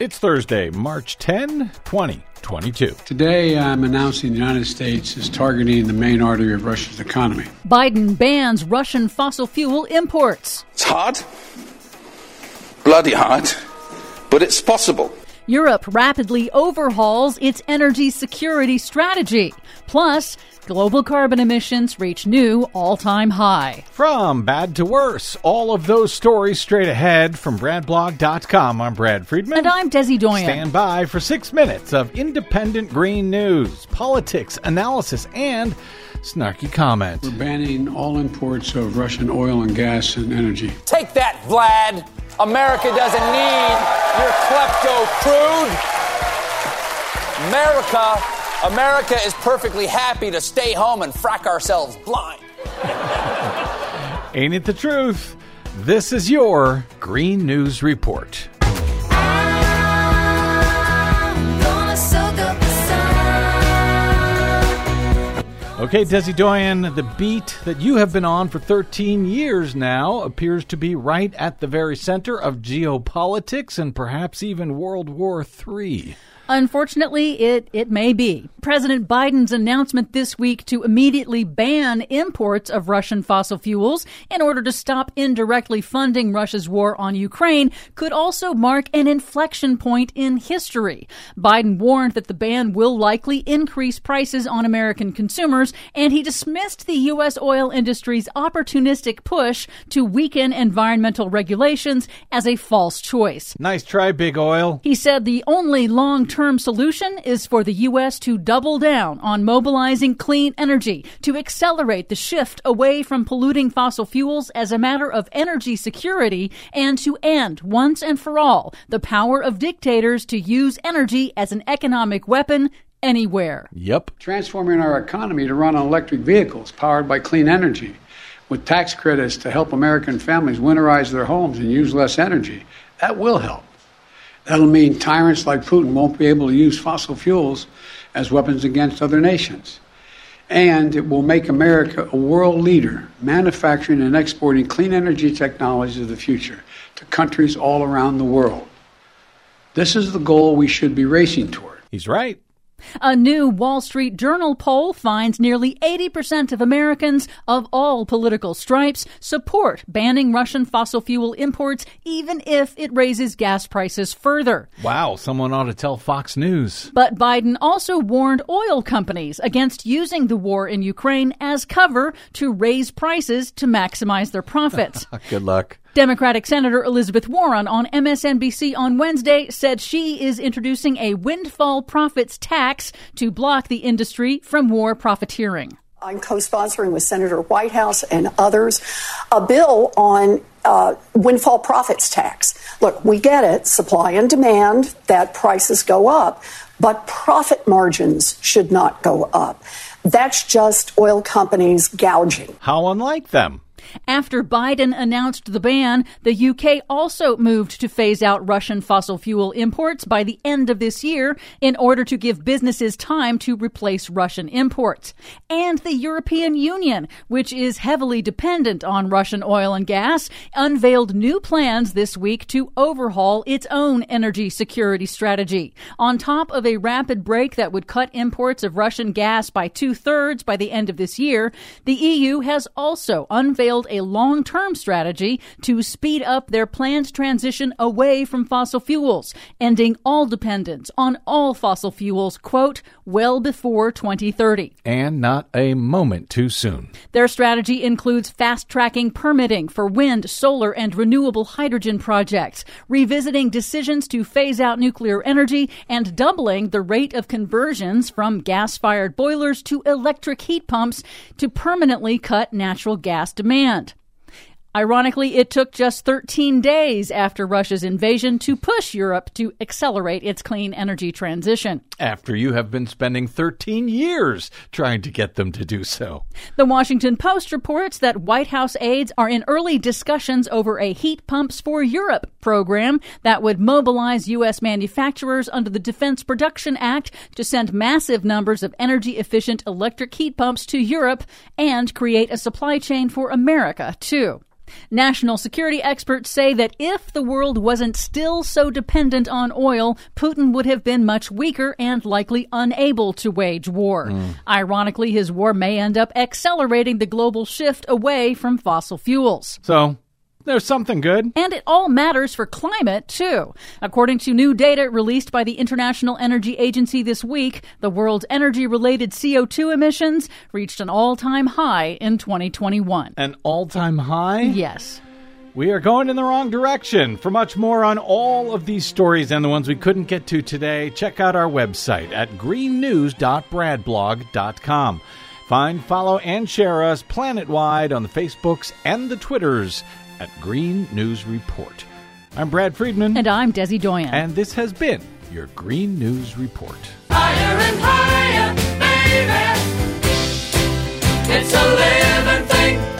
It's Thursday, March 10, 2022. Today, I'm announcing the United States is targeting the main artery of Russia's economy. Biden bans Russian fossil fuel imports. It's hard, bloody hard, but it's possible. Europe rapidly overhauls its energy security strategy. Plus, global carbon emissions reach new all-time high. From bad to worse, all of those stories straight ahead from Bradblog.com. I'm Brad Friedman. And I'm Desi Doyen. Stand by for 6 minutes of independent green news, politics, analysis, and snarky comment. We're banning all imports of Russian oil and gas and energy. Take that, Vlad! America doesn't need your klepto crude. America is perfectly happy to stay home and frack ourselves blind. Ain't it the truth? This is your Green News Report. Okay, Desi Doyen, the beat that you have been on for 13 years now appears to be right at the very center of geopolitics and perhaps even World War III. Unfortunately, it may be. President Biden's announcement this week to immediately ban imports of Russian fossil fuels in order to stop indirectly funding Russia's war on Ukraine could also mark an inflection point in history. Biden warned that the ban will likely increase prices on American consumers, and he dismissed the U.S. oil industry's opportunistic push to weaken environmental regulations as a false choice. Nice try, Big Oil. He said the only long-term solution is for the U.S. to double down on mobilizing clean energy to accelerate the shift away from polluting fossil fuels as a matter of energy security and to end once and for all the power of dictators to use energy as an economic weapon anywhere. Yep. Transforming our economy to run on electric vehicles powered by clean energy with tax credits to help American families winterize their homes and use less energy. That will help. That'll mean tyrants like Putin won't be able to use fossil fuels as weapons against other nations. And it will make America a world leader, manufacturing and exporting clean energy technologies of the future to countries all around the world. This is the goal we should be racing toward. He's right. A new Wall Street Journal poll finds nearly 80% of Americans of all political stripes support banning Russian fossil fuel imports, even if it raises gas prices further. Wow, someone ought to tell Fox News. But Biden also warned oil companies against using the war in Ukraine as cover to raise prices to maximize their profits. Good luck. Democratic Senator Elizabeth Warren on MSNBC on Wednesday said she is introducing a windfall profits tax to block the industry from war profiteering. I'm co-sponsoring with Senator Whitehouse and others a bill on windfall profits tax. Look, we get it, supply and demand, that prices go up, but profit margins should not go up. That's just oil companies gouging. How unlike them. After Biden announced the ban, the UK also moved to phase out Russian fossil fuel imports by the end of this year in order to give businesses time to replace Russian imports. And the European Union, which is heavily dependent on Russian oil and gas, unveiled new plans this week to overhaul its own energy security strategy. On top of a rapid break that would cut imports of Russian gas by 2/3 by the end of this year, the EU has also unveiled a long-term strategy to speed up their planned transition away from fossil fuels, ending all dependence on all fossil fuels, quote, well before 2030. And not a moment too soon. Their strategy includes fast-tracking permitting for wind, solar, and renewable hydrogen projects, revisiting decisions to phase out nuclear energy, and doubling the rate of conversions from gas-fired boilers to electric heat pumps to permanently cut natural gas demand. Ironically, it took just 13 days after Russia's invasion to push Europe to accelerate its clean energy transition. After you have been spending 13 years trying to get them to do so. The Washington Post reports that White House aides are in early discussions over a Heat Pumps for Europe program that would mobilize U.S. manufacturers under the Defense Production Act to send massive numbers of energy-efficient electric heat pumps to Europe and create a supply chain for America, too. National security experts say that if the world wasn't still so dependent on oil, Putin would have been much weaker and likely unable to wage war. Ironically, his war may end up accelerating the global shift away from fossil fuels. So there's something good. And it all matters for climate, too. According to new data released by the International Energy Agency this week, the world's energy-related CO2 emissions reached an all-time high in 2021. An all-time high? Yes. We are going in the wrong direction. For much more on all of these stories and the ones we couldn't get to today, check out our website at greennews.bradblog.com. Find, follow, and share us planet-wide on the Facebooks and the Twitters at Green News Report. I'm Brad Friedman. And I'm Desi Doyen. And this has been your Green News Report. Higher and higher, baby. It's a living thing.